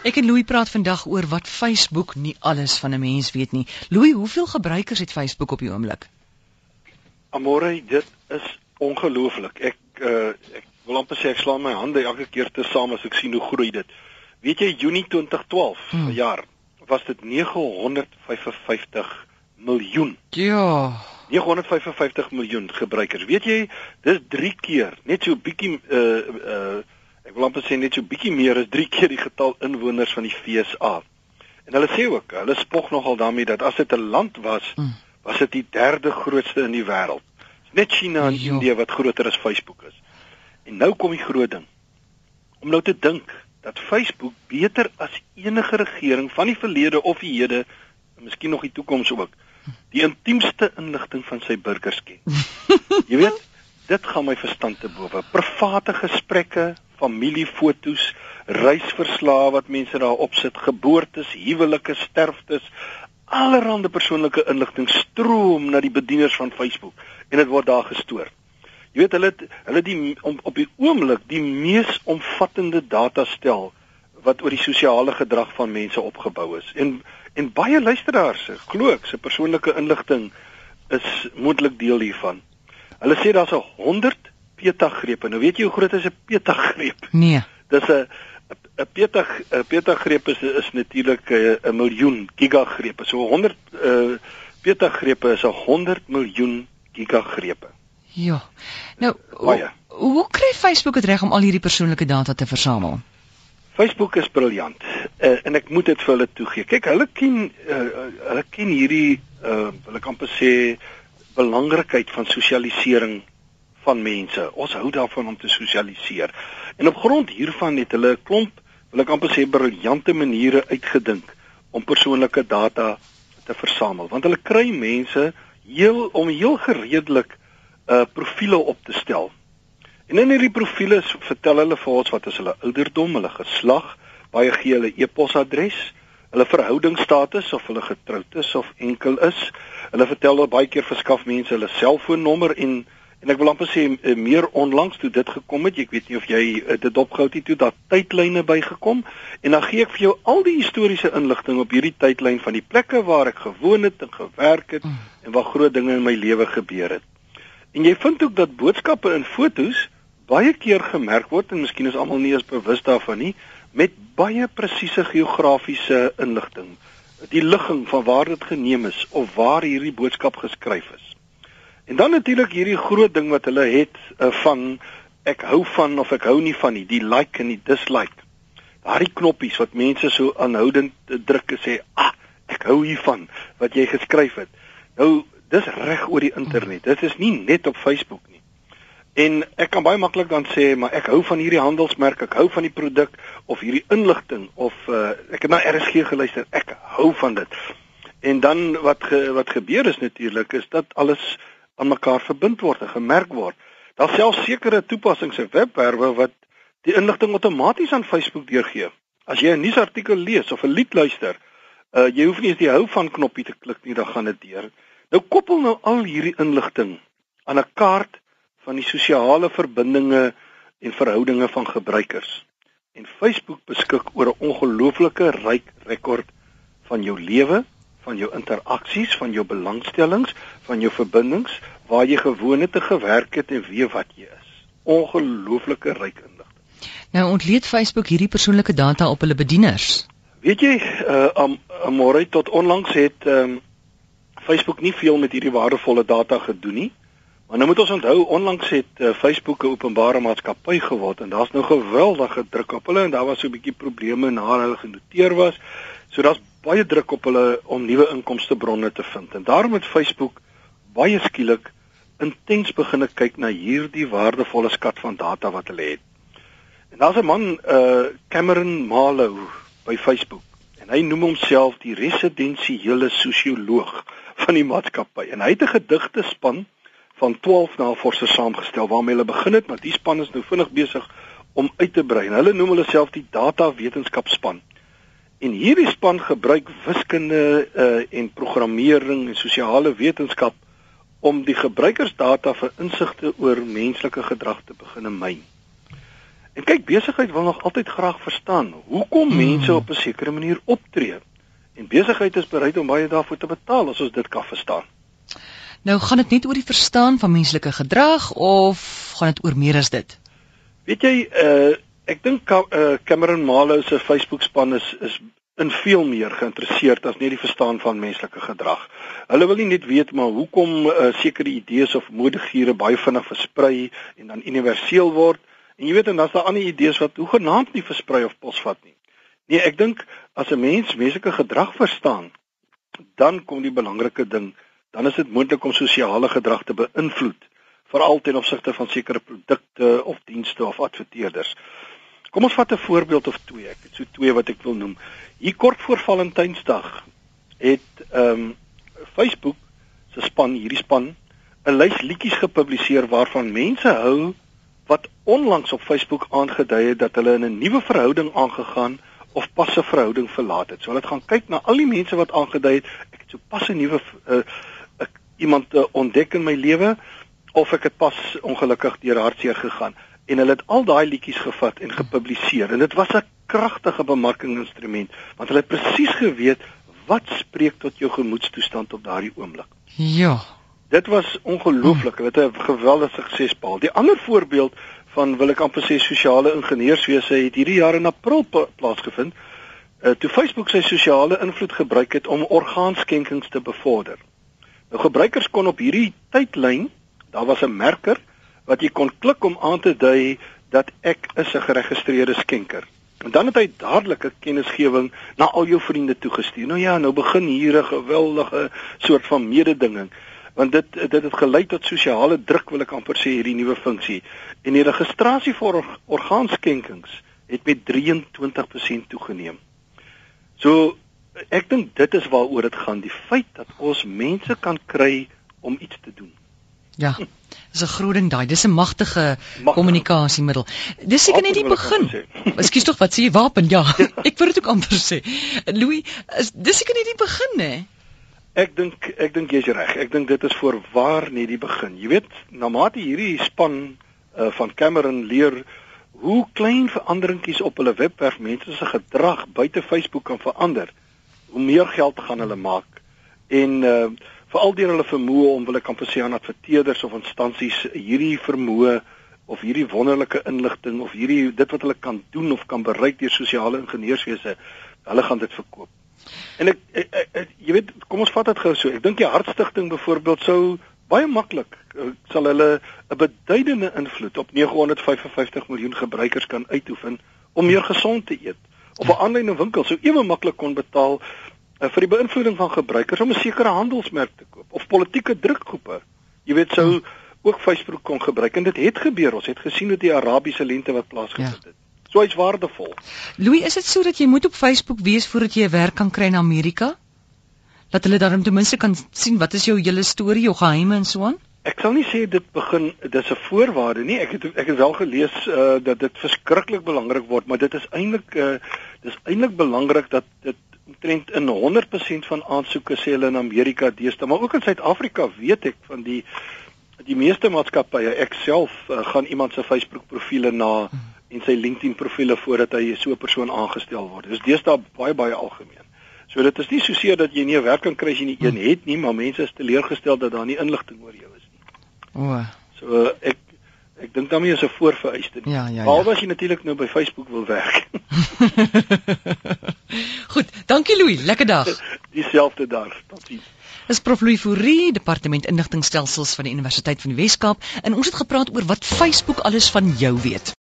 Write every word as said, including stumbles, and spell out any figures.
Ek en Louis praat vandag oor wat Facebook nie alles van 'n mens weet nie. Louis, hoeveel gebruikers het Facebook op die oomblik? Amore, dit is ongelooflik. Ek, uh, ek wil amper sê, ek slaan my hande elke keer te saam as ek sien hoe groei dit. Weet jy, Junie twintig twaalf hmm. jaar was dit nege honderd vyf en vyftig miljoen. Ja. nege honderd vyf en vyftig miljoen gebruikers. Weet jy, dit is drie keer, net so bietjie... Uh, uh, Ek wil amper sê net so bietjie meer is drie keer die getal inwoners van die V S A. En hulle sê ook, hulle spog nogal daarmee dat as dit 'n land was, mm. was dit die derde grootste in die wêreld. Net China en jo. India wat groter as Facebook is. En nou kom die groot ding. Om nou te dink dat Facebook beter as enige regering van die verlede of die hede, en miskien nog die toekoms ook, die intiemste inligting van sy burgers ken. Jy weet, dit gaan my verstand te bowe. Private gesprekke, familiefoto's, reisverslae wat mense daar opsit, geboortes, huwelike, sterftes, allerhande persoonlike inligting stroom na die bedieners van Facebook en dit word daar gestoor. Jy weet, hulle hulle die om, op die oomblik die mees omvattende datastel wat oor die sosiale gedrag van mense opgebou is. En en baie luisteraars, glo ek, se persoonlike inligting is moontlik deel hiervan. Hulle sê daar's honderd petagreep. Nou weet jy hoe groot is 'n petagreep? Nee. Dis 'n 'n petag 'n petagreep is is natuurlik een miljoen gigagrepe. So honderd uh, petagrepe is honderd miljoen gigagrepe. Ja. Nou, o, hoe kry Facebook het reg om al hierdie persoonlike data te versamel? Facebook is briljant. Uh, en ek moet dit vir hulle toegee. Kyk, hulle ken uh, hulle ken hierdie uh, wil ek amper sê belangrikheid van sosialisering van mense. Ons hou daarvan om te sosialiseer. En op grond hiervan het hulle 'n klomp, wil ek amper sê, briljante maniere uitgedink om persoonlike data te versamel. Want hulle kry mense heel om heel gereedelik uh, profiele op te stel. En in hierdie profiele vertel hulle vir ons wat is hulle ouderdom, hulle geslag, baie gee hulle e-posadres, hulle verhoudingsstatus of hulle getroud is of enkel is. Hulle vertel hulle baie keer verskaf mense hulle selfoonnommer en En ek wil amper sê, meer onlangs toe dit gekom het, ek weet nie of jy dit opgehou het, toe daar tydlyne bygekom, en dan gee ek vir jou al die historiese inligting op hierdie tydlyn van die plekke waar ek gewoon het en gewerk het, en waar groot dinge in my lewe gebeur het. En jy vind ook dat boodskappe en foto's baie keer gemerk word, en miskien is almal nie eens bewus daarvan nie, met baie presiese geografiese inligting. Die ligging van waar dit geneem is, of waar hierdie boodskap geskryf is. En dan natuurlik hierdie groot ding wat hulle het uh, van ek hou van of ek hou nie van nie, die like en die dislike. Daardie knoppies wat mense so aanhoudend uh, druk en sê, ah, ek hou hiervan wat jy geskryf het. Nou, dis reg oor die internet. Dit is nie net op Facebook nie. En ek kan baie maklik dan sê, maar ek hou van hierdie handelsmerk, ek hou van die produk of hierdie inligting of uh, ek het na R S G geluister, ek hou van dit. En dan wat ge, wat gebeur is natuurlik is dat alles aan mekaar verbind word en gemerk word. Daar selfs sekere toepassings en webwerwe wat die inligting outomaties aan Facebook deurgee. As jy 'n nuusartikel lees of 'n lied luister, uh, jy hoef nie eens die hou van knoppie te klik nie, dan gaan dit deur. Nou koppel nou al hierdie inligting aan 'n kaart van die sosiale verbindinge en verhoudinge van gebruikers. En Facebook beskik oor 'n ongelooflike ryk rekord van jou lewe, van jou interaksies, van jou belangstellings, van jou verbindings, waar jy gewoon het en gewerk het en weet wat jy is. Ongelooflike ryk inligting. Nou ontleed Facebook hierdie persoonlike data op hulle bedieners. Weet jy, uh, am, Amore, tot onlangs het um, Facebook nie veel met hierdie waardevolle data gedoen nie, maar nou moet ons onthou, onlangs het uh, Facebook 'n openbare maatskappy geword en daar's nou geweldige druk op hulle en daar was so 'n bietjie probleme na hulle genoteer was, so daar's baie druk op hulle om nuwe inkomstebronne te vind. En daarom het Facebook baie skielik intens begin kyk na hierdie waardevolle skat van data wat hulle het. En daar's 'n man, uh, Cameron Marlow, by Facebook. En hy noem homself die residensiële sosioloog van die maatskappy. En hy het 'n gedigtespan van twaalf navorsers saamgestel waarmee hulle begin het, maar die span is nou vinnig besig om uit te brei. En hulle noem hulle self die data wetenskapspan. En hierdie span gebruik wiskunde uh, en programmering en sosiale wetenskap om die gebruikersdata vir insigte oor menslike gedrag te begin myn. En kyk, besigheid wil nog altyd graag verstaan hoekom mense op 'n sekere manier optree. En besigheid is bereid om baie daarvoor te betaal as ons dit kan verstaan. Nou, gaan dit net oor die verstaan van menslike gedrag of gaan dit oor meer as dit? Weet jy, uh, ek dink uh, Cameron Marlow se Facebook span is, is in veel meer geïnteresseerd as net die verstaan van menslike gedrag. Hulle wil nie net weet maar hoekom uh, sekere idees of moedighede baie vinnig versprei en dan universeel word. En jy weet, en daar's daar ander idees wat hoegenaamd nie versprei of posvat nie. Nee, ek dink as 'n mens menslike gedrag verstaan, dan kom die belangrike ding, dan is dit moontlik om sosiale gedrag te beïnvloed, veral ten opsigte van sekere produkte of dienste of adverteerders. Kom ons vat 'n voorbeeld of twee. Ek het so twee wat ek wil noem. Hier kort voor Valentynsdag het um, Facebook se span, hierdie span, 'n lys liedjies gepubliseer waarvan mense hou wat onlangs op Facebook aangedui het dat hulle in 'n nuwe verhouding aangegaan of pas 'n verhouding verlaat het. So hulle het gaan kyk na al die mense wat aangedui het, ek het so pas 'n nuwe uh, ek, iemand uh, ontdek in my lewe of ek het pas ongelukkig deur hartseer gegaan. En hulle het al daai liedjies gevat en gepubliseer. En dit was 'n kragtige bemarkinginstrument, want hulle het presies geweet wat spreek tot jou gemoedstoestand op daardie oomblik. Ja. Dit was ongelooflik. Hulle het 'n geweldige sukses behaal. Die ander voorbeeld van, wil ek amper sê, sosiale ingenieurswese het hierdie jaar in April plaasgevind, uh, toe Facebook sy sosiale invloed gebruik het om orgaanskenkings te bevorder. Nou, gebruikers kon op hierdie tydlyn, daar was 'n merker wat jy kon klik om aan te dui dat ek is 'n geregistreerde skenker. En dan het hy dadelik 'n kennisgewing na al jou vriende toegestuur. Nou ja, nou begin hier 'n geweldige soort van mededinging, want dit dit het gelei tot sosiale druk, wil ek amper sê, hierdie nuwe funksie. En die registrasie vir orgaanskenkings het met drieëntwintig persent toegeneem. So ek dink dit is waaroor dit gaan, die feit dat ons mense kan kry om iets te doen. Ja, dis 'n groot ding daai, dis 'n magtige kommunikasiemiddel. Dis seker net die begin. Ekskuus tog, wat sê jy, wapen? Ja, ek wou dit ook amper sê. Louis, dis seker net die begin, hè? Ek dink ek dink jy's reg. Ek dink dit is voorwaar net die begin. Jy weet, na mate hierdie span uh, van Cameron leer hoe klein veranderingkies op hulle webwerf mense se gedrag buite Facebook kan verander, hoe meer geld gaan hulle maak. En uh, veral deur hulle vermoë om, wil ek amper sê, aan adverteerders of instansies hierdie vermoë of hierdie wonderlike inligting of hierdie dit wat hulle kan doen of kan bereik deur sosiale ingenieurswese, hulle gaan dit verkoop. En ek, ek, ek jy weet, kom ons vat dit gou so. Ek dink die Hartstigting byvoorbeeld sou baie maklik sal hulle 'n beduidende invloed op nege honderd vyf en vyftig miljoen gebruikers kan uitoefen om meer gesond te eet. Of 'n aanlyn winkel sou ewe maklik kon betaal vir die beïnvloeding van gebruikers om 'n sekere handelsmerk te koop of politieke drukgroepe. Jy weet, sou ook Facebook kon gebruik, en dit het gebeur. Ons het gesien met die Arabiese lente wat plaasgevind het. Ja. So hy's waardevol. Louis, is dit so dat jy moet op Facebook wees voordat jy 'n werk kan kry in Amerika? Dat hulle daarom ten minste kan sien wat is jou hele storie, jou geheime en so aan? Ek sal nie sê dit begin, dis 'n voorwaarde nie. Ek het ek het wel gelees uh, dat dit verskriklik belangrik word, maar dit is eintlik uh, dis eintlik belangrik dat dit omtrent in honderd persent van aansoeke, sê hulle, in Amerika deesdae, maar ook in Suid-Afrika, weet ek van die die meeste maatskappye. Ek self uh, gaan iemand se Facebook profiele na en sy LinkedIn profiele voordat hy so 'n persoon aangestel word. Dis deesdae baie baie algemeen. So dit is nie soseer dat jy nie 'n werk kan kry as jy nie een het nie, maar mense is teleurgestel dat daar nie inligting oor jou is nie. O. So uh, ek Ek dink daarmee is 'n voorvereiste. Ja, ja, ja. Behalwe as jy natuurlik nou by Facebook wil werk. Goed, dankie Louis, lekker dag. Dieselfde dag, dankie. Dis Professor Louis Fourie, Departement Inligtingstelsels van die Universiteit van die Weskaap, en ons het gepraat oor wat Facebook alles van jou weet.